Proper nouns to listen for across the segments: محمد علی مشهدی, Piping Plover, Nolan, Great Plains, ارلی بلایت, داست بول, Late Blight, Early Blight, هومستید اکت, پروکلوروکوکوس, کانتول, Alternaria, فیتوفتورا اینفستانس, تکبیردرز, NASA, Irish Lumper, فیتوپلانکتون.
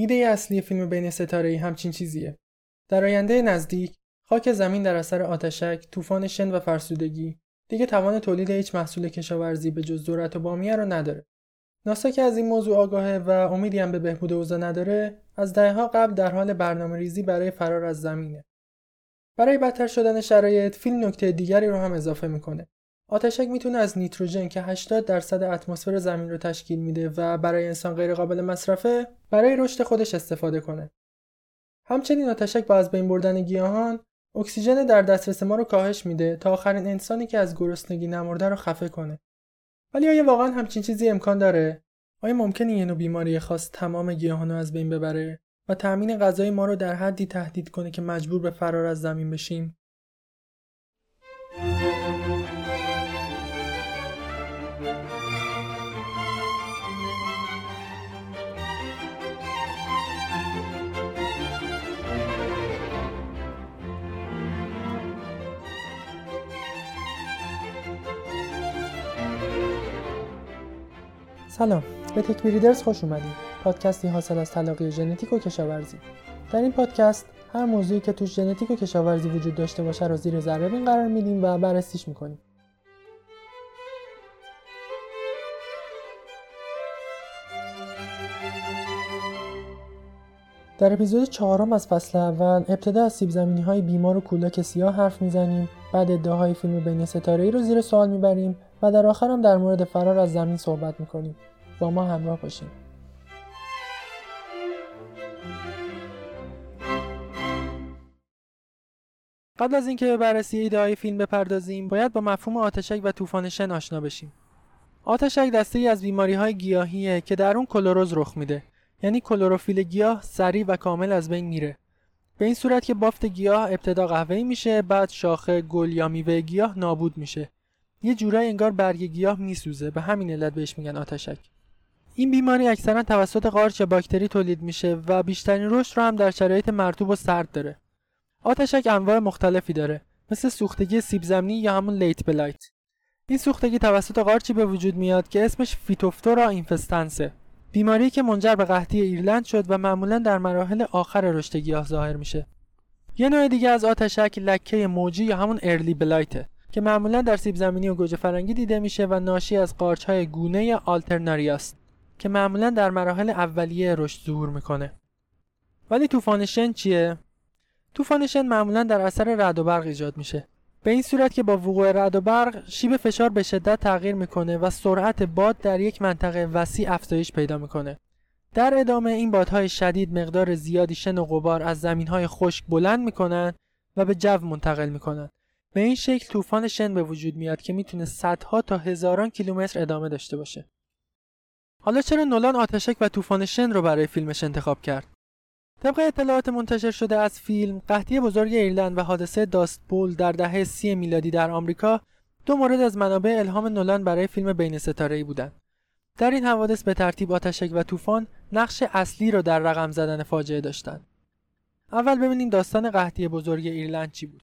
ایده اصلی فیلم بین ستاره‌ای همچین چیزیه. در آینده نزدیک، خاک زمین در اثر آتشک، طوفان شن و فرسودگی دیگه توان تولید هیچ محصول کشاورزی به جز ذرت و بامیه رو نداره. ناسا که از این موضوع آگاهه و امیدی هم به بهبود اوضاع نداره، از دهه‌ها قبل در حال برنامه‌ریزی برای فرار از زمینه. برای بدتر شدن شرایط، فیلم نکته دیگری رو هم اضافه می‌کنه. آتشک میتونه از نیتروژن که 80% اتمسفر زمین رو تشکیل میده و برای انسان غیر قابل مصرفه، برای رشد خودش استفاده کنه. همچنین آتشک با از بین بردن گیاهان، اکسیژن در دسترس ما رو کاهش میده تا آخرین انسانی که از گرسنگی نمرده رو خفه کنه. ولی آیا واقعا همچین چیزی امکان داره؟ آیا ممکنه یه نوع بیماری خاص تمام گیاهان رو از بین ببره و تامین غذای ما رو در حدی تهدید کنه که مجبور به فرار از زمین بشیم؟ سلام، به تک بریدرز خوش اومدید. پادکستی حاصل از تلاقی ژنتیک و کشاورزی. در این پادکست هر موضوعی که توش ژنتیک و کشاورزی وجود داشته باشه رو زیر ذره قرار میدیم و بررسیش میکنیم. در اپیزود 4 از فصل اول، ابتدا از سیب زمینی های بیمار و کولاک سیاه حرف میزنیم، بعد ادعاهای فیلم بین ستاره‌ای رو زیر سوال میبریم و در آخر هم در مورد فرار از زمین صحبت میکنیم. با ما همراه باشیم. قبل از اینکه به بررسی ایده‌های فیلم بپردازیم، باید با مفهوم آتشک و طوفان شن آشنا بشیم. آتشک دسته‌ای از بیماری‌های گیاهیه که در اون کلوروز رخ میده، یعنی کلوروفیل گیاه سریع و کامل از بین میره. به این صورت که بافت گیاه ابتدا قهوه‌ای میشه، بعد شاخه، گل یا میوه گیاه نابود میشه. یه جورایی انگار برگ گیاه میسوزه، به همین علت بهش میگن آتشک. این بیماری اکثرا توسط قارچ یا باکتری تولید میشه و بیشترین رشد رو هم در شرایط مرطوب و سرد داره. آتشک انواع مختلفی داره، مثل سوختگی سیب زمینی یا همون لیت بلایت. این سوختگی توسط قارچی به وجود میاد که اسمش فیتوفتورا اینفستانس، بیماری که منجر به قحطی ایرلند شد و معمولا در مراحل آخر رشد گیاه ظاهر میشه. یه نوع دیگه از آتشک لکه موجی یا همون ارلی بلایت که معمولا در سیب زمینی و گوجه فرنگی دیده میشه و ناشی از قارچ‌های گونه آلترناریا است که معمولا در مراحل اولیه رشد ظهور میکنه. ولی طوفان شن چیه؟ طوفان شن معمولا در اثر رعد و برق ایجاد میشه، به این صورت که با وقوع رعد و برق شیب فشار به شدت تغییر میکنه و سرعت باد در یک منطقه وسیع افزایش پیدا میکنه. در ادامه این بادهای شدید مقدار زیادی شن و غبار از زمینهای خشک بلند میکنن و به جو منتقل میکنن. به این شکل طوفان شن به وجود میاد که میتونه صدها تا هزاران کیلومتر ادامه داشته باشه. حالا چرا نولان آتشک و طوفان شن رو برای فیلمش انتخاب کرد؟ طبق اطلاعات منتشر شده از فیلم، قحطی بزرگ ایرلند و حادثه داست بول در دهه 30 میلادی در آمریکا دو مورد از منابع الهام نولان برای فیلم بین ستاره‌ای بودند. در این حوادث به ترتیب آتشک و طوفان نقش اصلی رو در رقم زدن فاجعه داشتند. اول ببینیم داستان قحطی بزرگ ایرلند چی بود.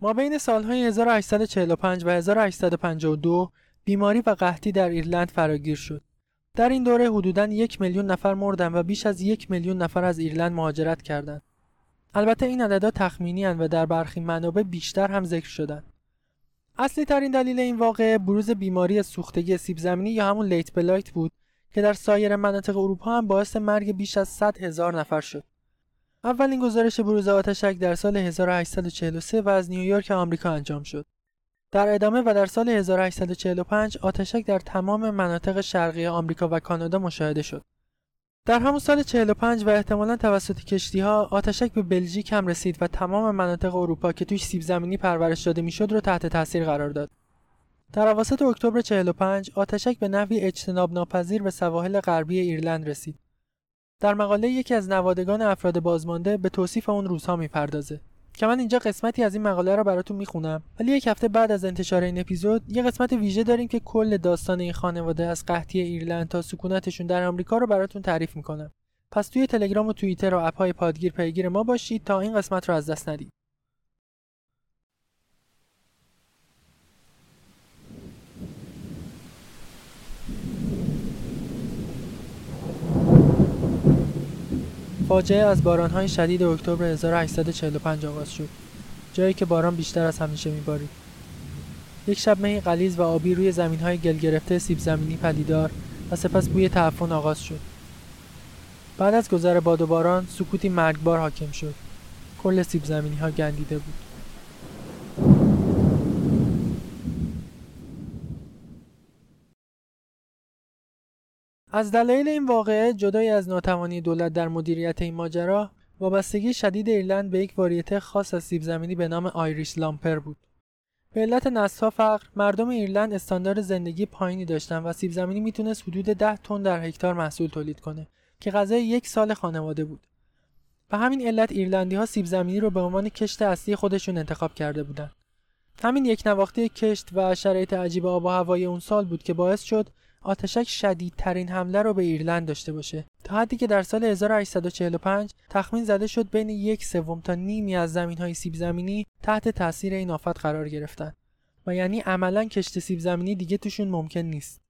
ما بین سالهای 1845 و 1852 بیماری و قحطی در ایرلند فراگیر شد. در این دوره حدوداً 1 میلیون نفر مردن و بیش از 1 میلیون نفر از ایرلند مهاجرت کردند. البته این عددها تخمینی اند و در برخی منابع بیشتر هم ذکر شدند. اصلی ترین دلیل این واقعه بروز بیماری سوختگی سیب زمینی یا همون لیت بلایت بود که در سایر مناطق اروپا هم باعث مرگ بیش از 100 هزار نفر شد. اولین گزارش بروز آتشک در سال 1843 و از نیویورک آمریکا انجام شد. در ادامه و در سال 1845 آتشک در تمام مناطق شرقی آمریکا و کانادا مشاهده شد. در همون سال 45 و احتمالاً توسط کشتی‌ها آتشک به بلژیک هم رسید و تمام مناطق اروپا که توش سیب زمینی پرورش داده میشد رو تحت تاثیر قرار داد. در اواسط اکتبر 45 آتشک به نحوی اجتناب ناپذیر به سواحل غربی ایرلند رسید. در مقاله یکی از نوادگان افراد بازمانده به توصیف اون روزها میپردازه که من اینجا قسمتی از این مقاله را براتون میخونم، ولی یک هفته بعد از انتشار این اپیزود یه قسمت ویژه داریم که کل داستان این خانواده از قحطی ایرلند تا سکونتشون در آمریکا رو براتون تعریف میکنم. پس توی تلگرام و توییتر و اپ‌های پادگیر پیگیر ما باشید تا این قسمت رو از دست ندید. فاجعه از باران‌های شدید اکتبر 1845 آغاز شد، جایی که باران بیشتر از همیشه می‌بارید. یک شب مه غلیظ و آبی روی زمین‌های گل گرفته سیب زمینی پدیدار و سپس بوی تعفن آغاز شد. بعد از گذر باد و باران، سکوتی مرگبار حاکم شد. کل سیب زمینی‌ها گندیده بود. از دلایل این واقعه، جدای از ناتوانی دولت در مدیریت این ماجرا، وابستگی شدید ایرلند به یک واریته خاص از سیب زمینی به نام آیریش لامپر بود. به علت نسل‌ها فقر، مردم ایرلند استاندارد زندگی پایینی داشتند و سیب زمینی میتونست حدود 10 تن در هکتار محصول تولید کنه که غذای یک سال خانواده بود. به همین علت ایرلندی‌ها سیب زمینی رو به عنوان کشت اصلی خودشون انتخاب کرده بودند. همین یکنواختی کشت و شرایط عجیب آب و هوای اون سال بود که باعث شد آتشک شدیدترین حمله رو به ایرلند داشته باشه، تا حدی که در سال 1845 تخمین زده شد بین 1/3 تا نیمی از زمین‌های سیب زمینی تحت تاثیر این آفت قرار گرفتن و یعنی عملاً کشت سیب زمینی دیگه توشون ممکن نیست.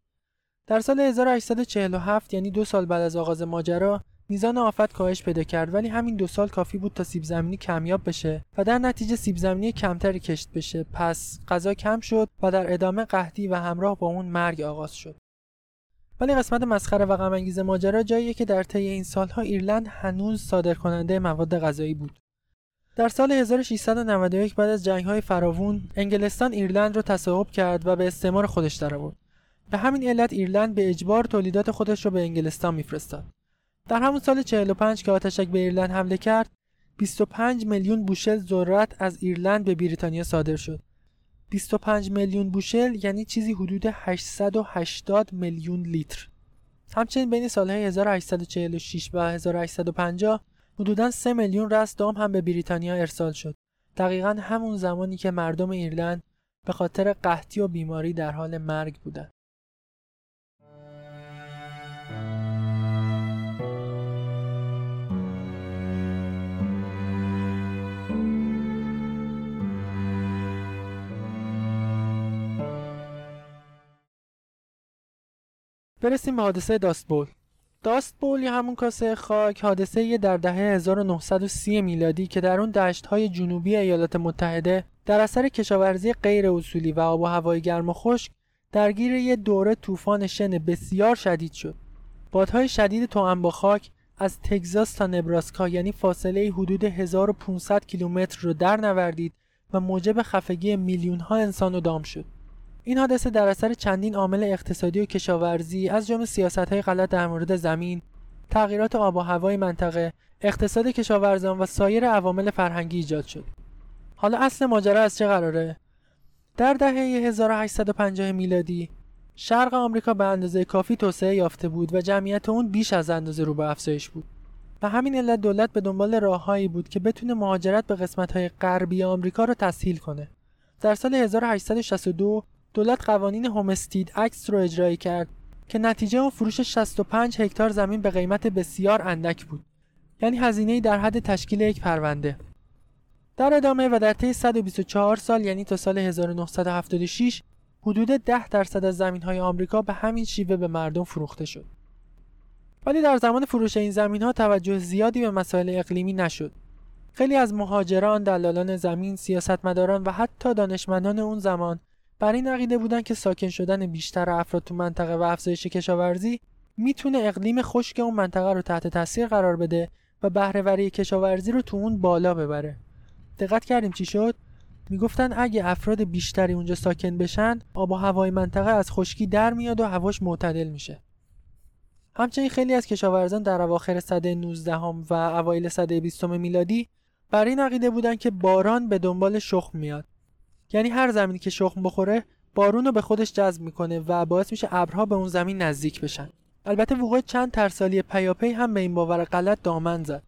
در سال 1847 یعنی 2 سال بعد از آغاز ماجرا، میزان آفت کاهش پیدا کرد، ولی همین 2 سال کافی بود تا سیب زمینی کمیاب بشه و در نتیجه سیب زمینی کمتری کشت بشه. پس غذا کم شد و در ادامه قحطی و همراه با اون مرگ آغاز شد. ولی قسمت مسخره و غم انگیز ماجرا جاییه که در طی این سالها ایرلند هنوز صادرکننده مواد غذایی بود. در سال 1691 بعد از جنگ‌های فراوون، انگلستان ایرلند رو تصاحب کرد و به استعمار خودش درآورد. به همین علت ایرلند به اجبار تولیدات خودش رو به انگلستان میفرستاد. در همون سال 45 که آتشک به ایرلند حمله کرد، 25 میلیون بوشل ذرت از ایرلند به بریتانیا صادر شد. 25 میلیون بوشل یعنی چیزی حدود 880 میلیون لیتر. همچنین بین سالهای 1846 و 1850 حدوداً 3 میلیون رأس دام هم به بریتانیا ارسال شد. دقیقاً همون زمانی که مردم ایرلند به خاطر قحطی و بیماری در حال مرگ بودند. برسیم به حادثه داست بول. داست بول یا همون کاسه خاک، حادثه‌ای در دهه 1930 میلادی که در اون دشت‌های جنوبی ایالات متحده در اثر کشاورزی غیر اصولی و آب و هوای گرم و خشک درگیر یک دوره طوفان شن بسیار شدید شد. بادهای شدید توأم با خاک از تگزاس تا نبراسکا، یعنی فاصله حدود 1500 کیلومتر رو در نوردید و موجب خفگی میلیون‌ها انسان و دام شد. این حادثه در اثر چندین عامل اقتصادی و کشاورزی از جمله سیاست‌های غلط در مورد زمین، تغییرات آب و هوای منطقه، اقتصاد کشاورزان و سایر عوامل فرهنگی ایجاد شد. حالا اصل ماجرا از چه قراره؟ در دهه 1850 میلادی، شرق آمریکا به اندازه کافی توسعه یافته بود و جمعیت اون بیش از اندازه رو به افزایش بود. و همین علت دولت به دنبال راههایی بود که بتونه مهاجرت به قسمت‌های غربی آمریکا رو تسهیل کنه. در سال 1862 دولت قوانین هومستید اکت رو اجرایی کرد که نتیجه اون فروش 65 هکتار زمین به قیمت بسیار اندک بود، یعنی هزینه‌ای در حد تشکیل یک پرونده. در ادامه و در طی 124 سال یعنی تا سال 1976 حدود 10% از زمین‌های آمریکا به همین شیوه به مردم فروخته شد. ولی در زمان فروش این زمین‌ها توجه زیادی به مسائل اقلیمی نشد. خیلی از مهاجران، دلالان زمین، سیاستمداران و حتی دانشمندان اون زمان برای این عقیده بودن که ساکن شدن بیشتر افراد تو منطقه و افزایش کشاورزی میتونه اقلیم خشک اون منطقه رو تحت تاثیر قرار بده و بهره‌وری کشاورزی رو تو اون بالا ببره. دقت کردیم چی شد؟ میگفتن اگه افراد بیشتری اونجا ساکن بشن، آب و هوای منطقه از خشکی در میاد و هواش معتدل میشه. همچنین خیلی از کشاورزان در اواخر سده 19 و اوایل سده 20 میلادی برای این عقیده بودن که باران به دنبال شخم میاد. یعنی هر زمینی که شخم بخوره بارون رو به خودش جذب میکنه و باعث میشه ابرها به اون زمین نزدیک بشن. البته وقوع چند ترسالی پیاپی هم به این باور غلط دامن زد.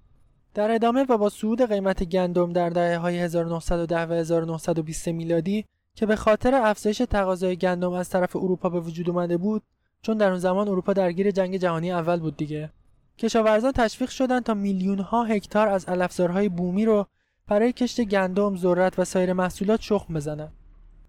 در ادامه و با صعود قیمت گندم در دهه‌های 1910 و 1920 میلادی که به خاطر افزایش تقاضای گندم از طرف اروپا به وجود اومده بود، چون در اون زمان اروپا درگیر جنگ جهانی اول بود دیگه، کشاورزان تشویق شدن تا میلیون‌ها هکتار از علفزارهای بومی رو برای کشت گندم، ذرت و سایر محصولات شخم بزنن.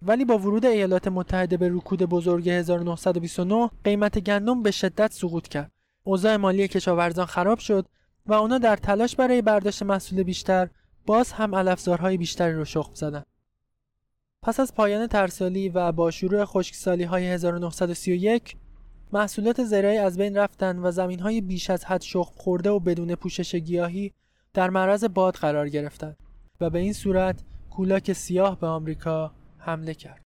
ولی با ورود ایالات متحده به رکود بزرگ 1929 قیمت گندم به شدت سقوط کرد. اوضاع مالی کشاورزان خراب شد و اونا در تلاش برای برداشت محصول بیشتر باز هم علفزارهای بیشتری رو شخم زدن. پس از پایان ترسالی و با شروع خشکسالی‌های 1931 محصولات زراعی از بین رفتن و زمین‌های بیش از حد شخم خورده و بدون پوشش گیاهی در معرض باد قرار گرفتند و به این صورت کولاک سیاه به آمریکا حمله کرد.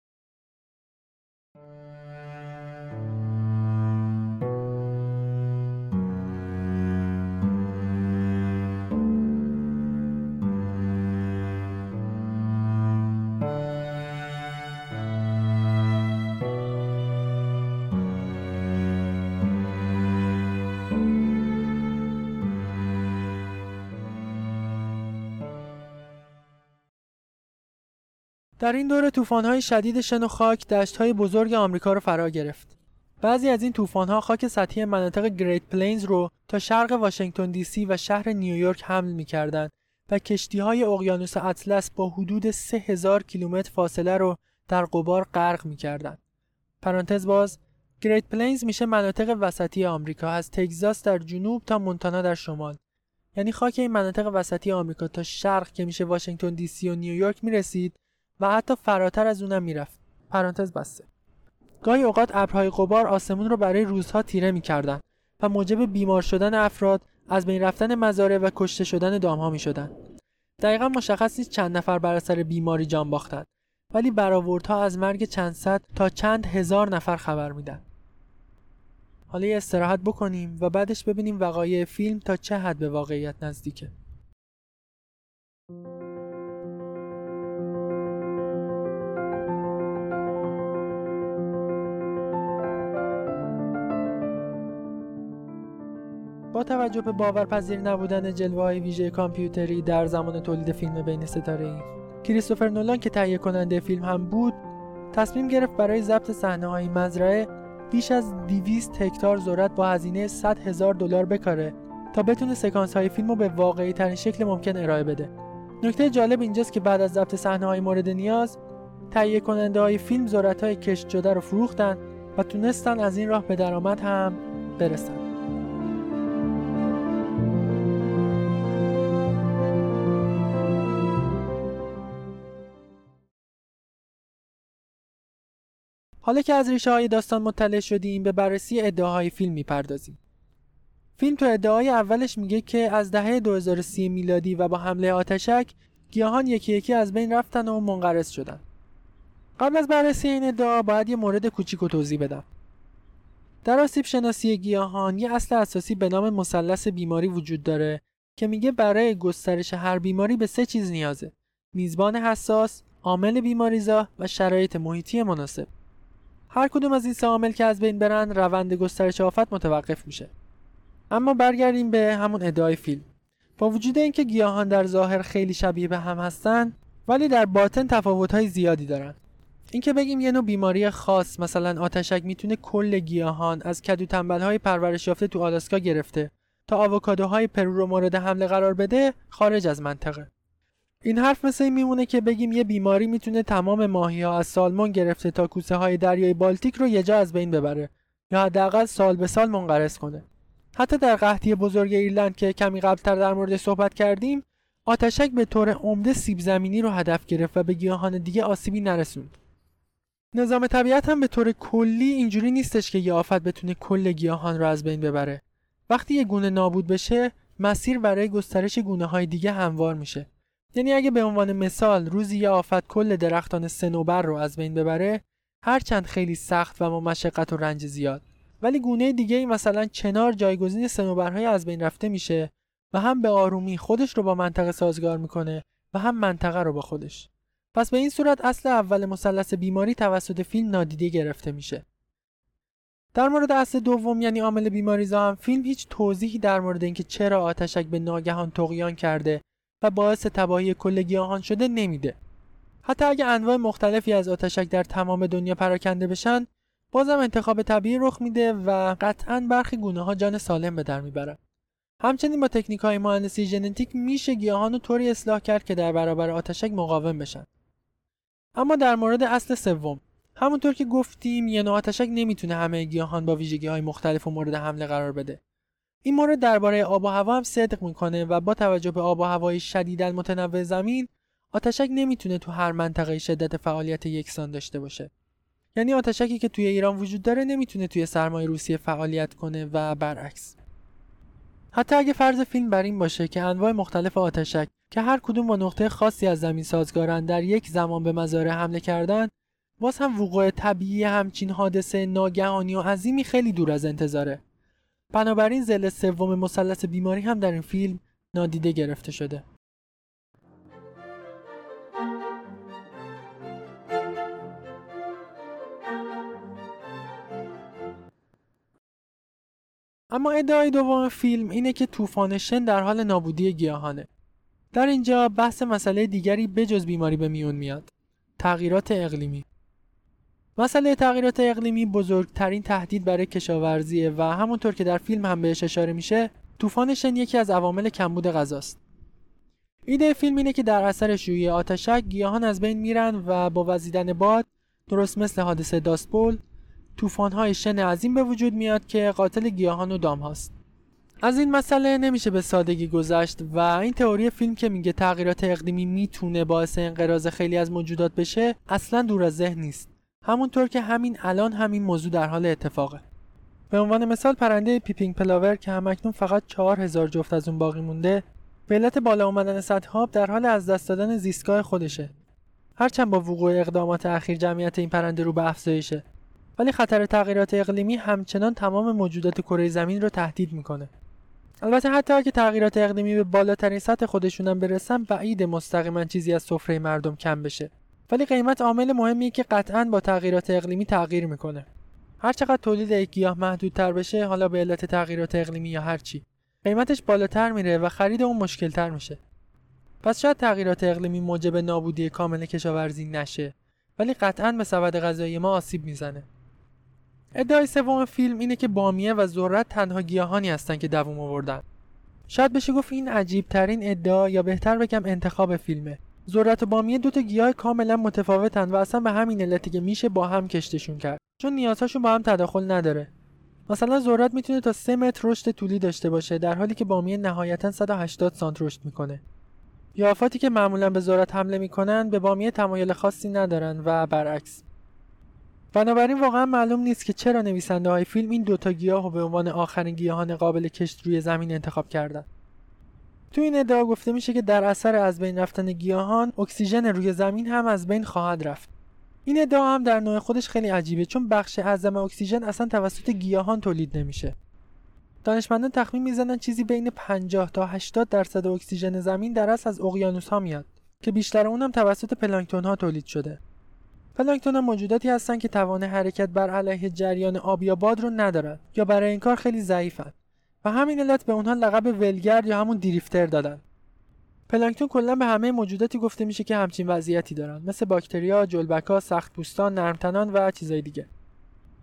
در این دوره طوفان‌های شدید شن و خاک دشت‌های بزرگ آمریکا رو فرا گرفت. بعضی از این طوفان‌ها خاک سطحی مناطق گریت پلینز رو تا شرق واشنگتن دی سی و شهر نیویورک حمل می‌کردند و کشتی‌های اقیانوس اطلس با حدود 3000 کیلومتر فاصله رو در غبار غرق می‌کردند. پرانتز باز، گریت پلینز میشه مناطق وسطی آمریکا از تگزاس در جنوب تا مونتانا در شمال. یعنی خاک این مناطق وسطی آمریکا تا شرق که میشه واشنگتن دی سی و نیویورک می‌رسید و حتی فراتر از اونم میرفت. پرانتز بسته. گاهی اوقات ابرهای غبار آسمون رو برای روزها تیره میکردن و موجب بیمار شدن افراد، از بین رفتن مزارع و کشته شدن دامها میشدن. دقیقا مشخص نیست چند نفر بر اثر بیماری جان باختن، ولی برآوردها از مرگ چند صد تا چند هزار نفر خبر میدن. حالا یه استراحت بکنیم و بعدش ببینیم وقایع فیلم تا چه حد به واقعیت نزدیکه. با توجه به باورپذیر نبودن جلوه‌های ویژه کامپیوتری در زمان تولید فیلم بین ستاره‌ای، کریستوفر نولان که تهیه کننده فیلم هم بود، تصمیم گرفت برای ضبط صحنه‌های مزرعه بیش از 200 هکتار ذرت با هزینه $100,000 بکاره تا بتونه سکانس‌های فیلم رو به واقعی‌ترین شکل ممکن ارائه بده. نکته جالب اینجاست که بعد از ضبط صحنه‌های مورد نیاز، تهیه کننده‌های فیلم ذرت‌های کشت شده رو فروختن و تونستن از این راه به درآمد هم برسن. حالا که از ریشه های داستان مطلع شدیم، به بررسی ادعاهای فیلم میپردازیم. فیلم تو ادعای اولش میگه که از دهه 2030 میلادی و با حمله آتشک گیاهان یکی یکی از بین رفتن و منقرض شدن. قبل از بررسی این ادعا باید یه مورد کوچیک رو توضیح بدم. در آسیب شناسی گیاهان یه اصل اساسی به نام مثلث بیماری وجود داره که میگه برای گسترش هر بیماری به 3 چیز نیازه: میزبان حساس، عامل بیماریزا و شرایط محیطی مناسب. هر کدوم از این 3 عامل که از بین برن، روند گسترش آفت متوقف میشه. اما برگردیم به همون ادعای فیلم. با وجود اینکه گیاهان در ظاهر خیلی شبیه به هم هستن، ولی در باطن تفاوت‌های زیادی دارن. اینکه بگیم یه نوع بیماری خاص، مثلا آتشک، میتونه کل گیاهان از کدو تنبل‌های پرورش یافته تو آلاسکا گرفته تا آووکادوهای پرو رو مورد حمله قرار بده، خارج از منطقه. این حرف مثل این میمونه که بگیم یه بیماری میتونه تمام ماهی‌ها از سالمون گرفته تا کوسه‌های دریای بالتیک رو یه جا از بین ببره یا حداقل سال به سال منقرض کنه. حتی در قحطی بزرگ ایرلند که کمی قبلتر در مورد صحبت کردیم، آتشک به طور عمده سیب زمینی رو هدف گرفت و به گیاهان دیگه آسیبی نرسوند. نظام طبیعت هم به طور کلی اینجوری نیستش که یه آفت بتونه کل گیاهان رو از بین ببره. وقتی یه گونه نابود بشه، مسیر برای گسترش گونه‌های دیگه هموار میشه. یعنی اگه به عنوان مثال روزی یه آفت کل درختان صنوبر رو از بین ببره، هرچند خیلی سخت و با مشقت و رنج زیاد، ولی گونه دیگه‌ای مثلا چنار جایگزین صنوبرهای از بین رفته میشه و هم به آرومی خودش رو با منطقه سازگار میکنه و هم منطقه رو با خودش. پس به این صورت اصل اول مثلث بیماری توسط فیلم نادیده گرفته میشه. در مورد اصل دوم، یعنی عامل بیماریزا، هم فیلم هیچ توضیحی در مورد اینکه چرا آتشک به ناگهان طغیان کرده و باعث تباهی کل گیاهان شده نمیده. حتی اگه انواع مختلفی از آتشک در تمام دنیا پراکنده بشن، بازم انتخاب طبیعی رخ میده و قطعاً برخی گونه‌ها جان سالم به در میبرن. همچنین با تکنیک‌های مهندسی ژنتیک میشه گیاهان رو طوری اصلاح کرد که در برابر آتشک مقاوم بشن. اما در مورد اصل سوم، همونطور که گفتیم، یه نوع آتشک نمیتونه همه گیاهان با ویژگی‌های مختلف رو مورد حمله قرار بده. این مورد درباره آب و هوا هم صدق میکنه و با توجه به آب و هوای شدیداً متنوع زمین، آتشک نمیتونه تو هر منطقه شدت فعالیت یکسان داشته باشه. یعنی آتشکی که توی ایران وجود داره نمیتونه توی سرمای روسیه فعالیت کنه و برعکس. حتی اگه فرض فیلم بر این باشه که انواع مختلف آتشک که هر کدوم با نقطه خاصی از زمین سازگارن در یک زمان به مزارع حمله کردن، باز هم وقوع طبیعی همچین حادثه ناگهانی و عظیمی خیلی دور از انتظاره. بنابراین ضلع سوم مثلث بیماری هم در این فیلم نادیده گرفته شده. اما ادعای دوم فیلم اینه که طوفان شن در حال نابودی گیاهانه. در اینجا بحث مسئله دیگری بجز بیماری به میون میاد: تغییرات اقلیمی. مسئله تغییرات اقلیمی بزرگترین تهدید برای کشاورزیه و همونطور که در فیلم هم بهش اشاره میشه، طوفان شن یکی از عوامل کمبود غذاست. ایده فیلم اینه که در اثر شیوع آتشک گیاهان از بین میرن و با وزیدن باد، درست مثل حادثه داستپول، طوفان‌های شن عظیم به وجود میاد که قاتل گیاهان و دام هاست. از این مسئله نمیشه به سادگی گذشت و این تئوری فیلم که میگه تغییرات اقلیمی میتونه باعث انقراض خیلی از موجودات بشه اصلا دور از ذهن نیست. همونطور که همین الان همین موضوع در حال اتفاقه. به عنوان مثال پرنده پیپینگ پلاور که همکنون فقط 4000 جفت از اون باقی مونده، به علت بالا اومدن سطح آب در حال از دست دادن زیستگاه خودشه. هرچند با وقوع اقدامات اخیر جمعیت این پرنده رو به افزایشه، ولی خطر تغییرات اقلیمی همچنان تمام موجودات کره زمین رو تهدید میکنه. البته حتی اگه تغییرات اقلیمی به بالاترین سطح خودشون هم برسن، بعید مستقیما چیزی از سفره مردم کم بشه، ولی قیمت عامل مهمیه که قطعاً با تغییرات اقلیمی تغییر میکنه. هر چقدر تولید یک گیاه محدودتر بشه، حالا به علت تغییرات اقلیمی یا هر چی، قیمتش بالاتر میره و خرید اون مشکل‌تر میشه. پس شاید تغییرات اقلیمی موجب نابودی کامل کشاورزی نشه، ولی قطعاً به سبد غذایی ما آسیب میزنه. ادعای سوم فیلم اینه که بامیه و ذرت تنها گیاهانی هستند که دوام آوردن. شاید بشه گفت این عجیب ترین ادعا، یا بهتر بگم انتخاب فیلمه. ذرت و بامیه دوتا گیاه کاملا متفاوتن و اصلا به همین علتی که میشه با هم کشتشون کرد، چون نیازهاشون با هم تداخل نداره. مثلا ذرت میتونه تا 3 متر رشد طولی داشته باشه، در حالی که بامیه نهایتا 180 سانت رشد میکنه. یافاتی که معمولا به ذرت حمله میکنن به بامیه تمایل خاصی ندارن و برعکس. بنابراین واقعا معلوم نیست که چرا نویسنده های فیلم این دوتا گیاه رو به عنوان آخرین گیاهان قابل کشت روی زمین انتخاب کردن. تو این ادعا گفته میشه که در اثر از بین رفتن گیاهان، اکسیژن روی زمین هم از بین خواهد رفت. این ادعا هم در نوع خودش خیلی عجیبه، چون بخش اعظم اکسیژن اصلا توسط گیاهان تولید نمیشه. دانشمندان تخمین میزنن چیزی بین 50 تا 80% اکسیژن زمین در اصل از اقیانوس‌ها میاد که بیشتر اون هم توسط پلانکتون‌ها تولید شده. پلانکتون ها موجوداتی هستن که توان حرکت بر علیه جریان آب یا باد رو ندارن، یا برای این کار خیلی ضعیفن و همین علت به اونها لقب ولگرد یا همون دریفتر دادن. پلانکتون کلا به همه موجوداتی گفته میشه که همچین وضعیتی دارن، مثل باکتریا، جلبک‌ها، سخت‌پوستان، نرم‌تنان و چیزای دیگه.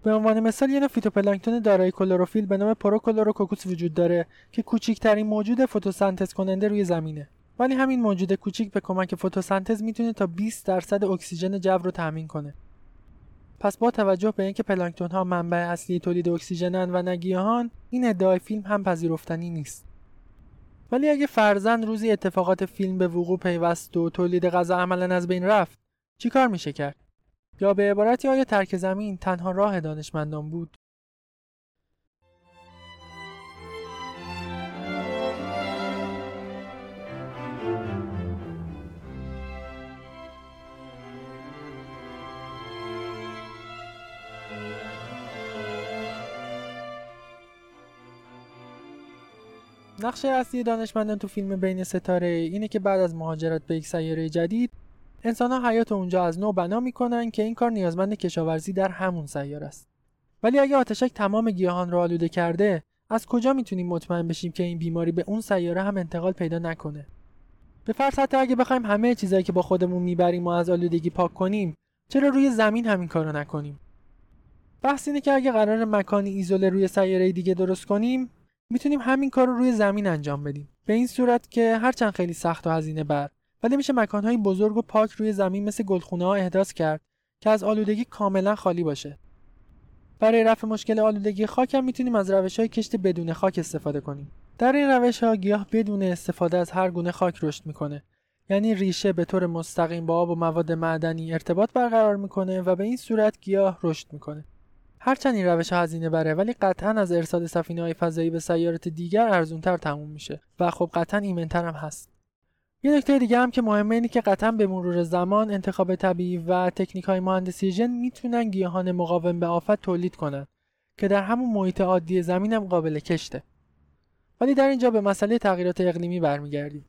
به عنوان مثال یه نوع فیتوپلانکتون دارای کلروفیل به نام پروکلوروکوکوس وجود داره که کوچکترین موجود فتوسنتز کننده روی زمینه. ولی همین موجود کوچیک به کمک فتوسنتز میتونه تا 20% اکسیژن جو رو تامین کنه. پس با توجه به اینکه پلانکتون ها منبع اصلی تولید اکسیژنن و نه گیاهان، این ادعای فیلم هم پذیرفتنی نیست. ولی اگه فرضاً روزی اتفاقات فیلم به وقوع پیوست و تولید غذا عملاً از بین رفت، چیکار میشه کرد؟ یا به عبارتی، آیا ترک زمین تنها راه دانشمندان بود؟ نقش اصلی دانشمندان تو فیلم بین ستاره اینه که بعد از مهاجرت به یک سیاره جدید، انسان‌ها حیات اونجا از نو بنا میکنن که این کار نیازمند کشاورزی در همون سیاره است. ولی اگه آتشک تمام گیاهان رو آلوده کرده، از کجا میتونیم مطمئن بشیم که این بیماری به اون سیاره هم انتقال پیدا نکنه؟ به فرض حتی اگه بخوایم همه چیزایی که با خودمون میبریم و از آلودگی پاک کنیم، چرا روی زمین همین کارو نکنیم؟ بحث اینه که اگه قرار مکانی ایزوله روی سیاره دیگه درست کنیم، میتونیم همین کار رو روی زمین انجام بدیم، به این صورت که هرچند خیلی سخت و هزینه بر، ولی میشه مکانهای بزرگ و پاک روی زمین مثل گلخونه‌ها احداث کرد که از آلودگی کاملا خالی باشه. برای رفع مشکل آلودگی خاک هم میتونیم از روش‌های کشت بدون خاک استفاده کنیم. در این روش‌ها گیاه بدون استفاده از هر گونه خاک رشد میکنه. یعنی ریشه به طور مستقیم با آب و مواد معدنی ارتباط برقرار میکنه و به این صورت گیاه رشد میکنه. هرچند این روش هزینه بره ولی قطعاً از ارسال سفینه‌های فضایی به سیارات دیگر ارزان‌تر تموم میشه و خب قطعاً ایمن‌تر هم هست. یه نکته دیگه هم که مهمه اینه که قطعاً به مرور زمان انتخاب طبیعی و تکنیک‌های مهندسی ژن میتونن گیاهان مقاوم به آفت تولید کنن که در همون محیط عادی زمین هم قابل کشته. ولی در اینجا به مسئله تغییرات اقلیمی برمیگردیم.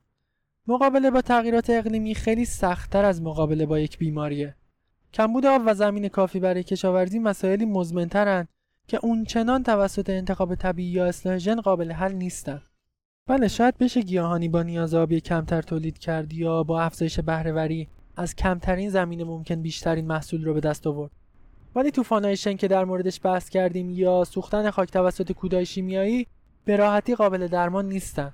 مقابله با تغییرات اقلیمی خیلی سخت‌تر از مقابله با یک بیماریه. کمبود آب و زمین کافی برای کشاورزی مسائلی مزمن‌ترن که اونچنان توسط انتخاب طبیعی یا اصلاح ژن قابل حل نیستن. بله شاید بشه گیاهانی با نیاز آبی کمتر تولید کرد یا با افزایش بهره‌وری از کمترین زمین ممکن بیشترین محصول رو به دست آورد. ولی طوفان‌های شن که در موردش بحث کردیم یا سوختن خاک توسط کودهای شیمیایی به راحتی قابل درمان نیستن.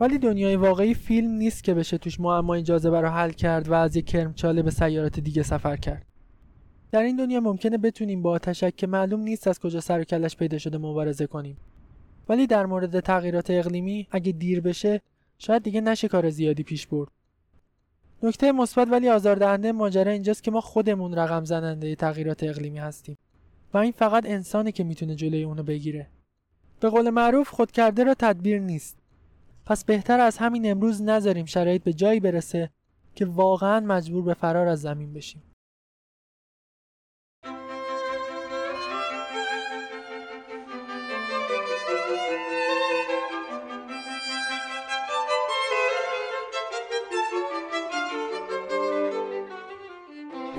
ولی دنیای واقعی فیلم نیست که بشه توش معمای جاذبه رو حل کرد و از یک کرمچاله به سیارات دیگه سفر کرد. در این دنیا ممکنه بتونیم با آتشک که معلوم نیست از کجا سر و کلش پیدا شده مبارزه کنیم. ولی در مورد تغییرات اقلیمی اگه دیر بشه شاید دیگه نشه کار زیادی پیش برد. نکته مثبت ولی آزاردهنده ماجرا اینجاست که ما خودمون رقم زننده تغییرات اقلیمی هستیم و این فقط انسانه که میتونه جلوی اونو بگیره. به قول معروف خودکرده را تدبیر نیست. پس بهتر از همین امروز نذاریم شرایط به جایی برسه که واقعاً مجبور به فرار از زمین بشیم.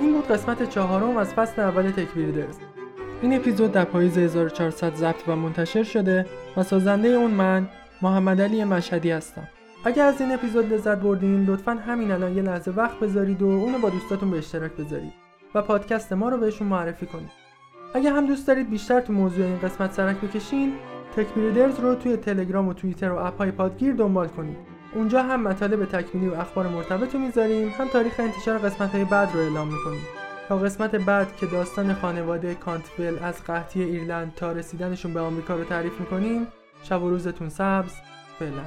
این بود قسمت 4 از فصل اول تکبیر درس. این اپیزود در پاییز 1400 ضبط و منتشر شده و سازنده اون من محمد علی مشهدی هستم. اگر از این اپیزود لذت بردین لطفاً همین الان یه لحظه وقت بذارید و اونو با دوستاتون به اشتراک بذارید و پادکست ما رو بهشون معرفی کنید. اگر هم دوست دارید بیشتر تو موضوع این قسمت سرک بکشین، تکبیردرز رو توی تلگرام و توییتر و اپ‌های پادگیر دنبال کنید. اونجا هم مطالب تکمیلی و اخبار مرتبط رو می‌ذاریم، هم تاریخ انتشار قسمت‌های بعد رو اعلام می‌کنیم. تا قسمت بعد که داستان خانواده کانتول از قحطی ایرلند تا رسیدنشون به آمریکا رو تعریف می‌کنیم، شب و روزتون سبز. فعلا.